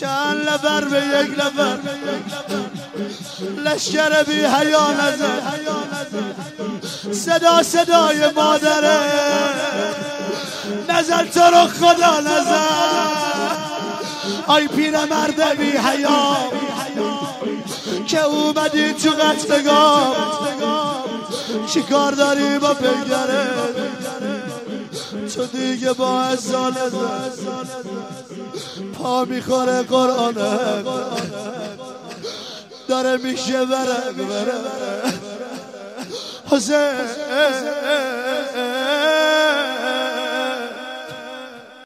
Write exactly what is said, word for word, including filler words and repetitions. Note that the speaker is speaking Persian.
چند لبر به یک لبر لشکر بی حیا نزد، صدا صدای مادره نزد تو رو خدا نزد. آی پیره مرد بی حیا که اومدی تو قتلگاه، چی کار داری با پیگره تو دیگه با ازا نزد؟ پا میخوره قرآنه داره میشه وره وره حسین.